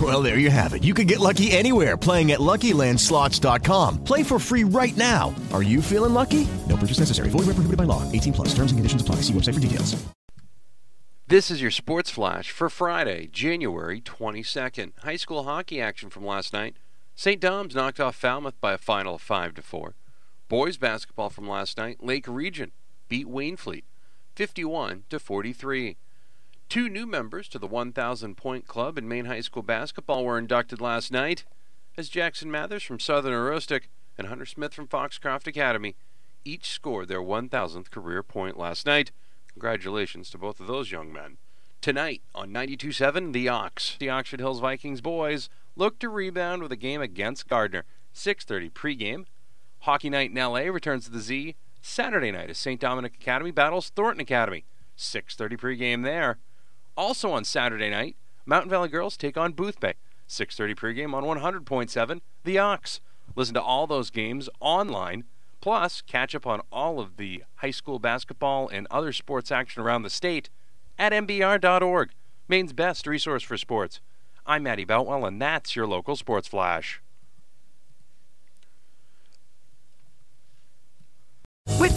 Well, there you have it. You can get lucky anywhere, playing at LuckyLandSlots.com. Play for free right now. Are you feeling lucky? No purchase necessary. Void where prohibited by law. 18 plus. Terms and conditions apply. See website for details. This is your Sports Flash for Friday, January 22nd. High school hockey action from last night. St. Dom's knocked off Falmouth by a final of 5-4. Boys basketball from last night, Lake Region beat Waynefleet 51-43. Two new members to the 1,000-point club in Maine High School basketball were inducted last night, as Jackson Mathers from Southern Aroostook and Hunter Smith from Foxcroft Academy each scored their 1,000th career point last night. Congratulations to both of those young men. Tonight on 92.7, the Ox. The Oxford Hills Vikings boys look to rebound with a game against Gardner. 6:30 pregame. Hockey Night in L.A. returns to the Z Saturday night as St. Dominic Academy battles Thornton Academy. 6:30 pregame there. Also on Saturday night, Mountain Valley girls take on Boothbay. 6:30 pregame on 100.7, the Ox. Listen to all those games online. Plus, catch up on all of the high school basketball and other sports action around the state at mbr.org, Maine's best resource for sports. I'm Maddie Boutwell, and that's your local Sports Flash. With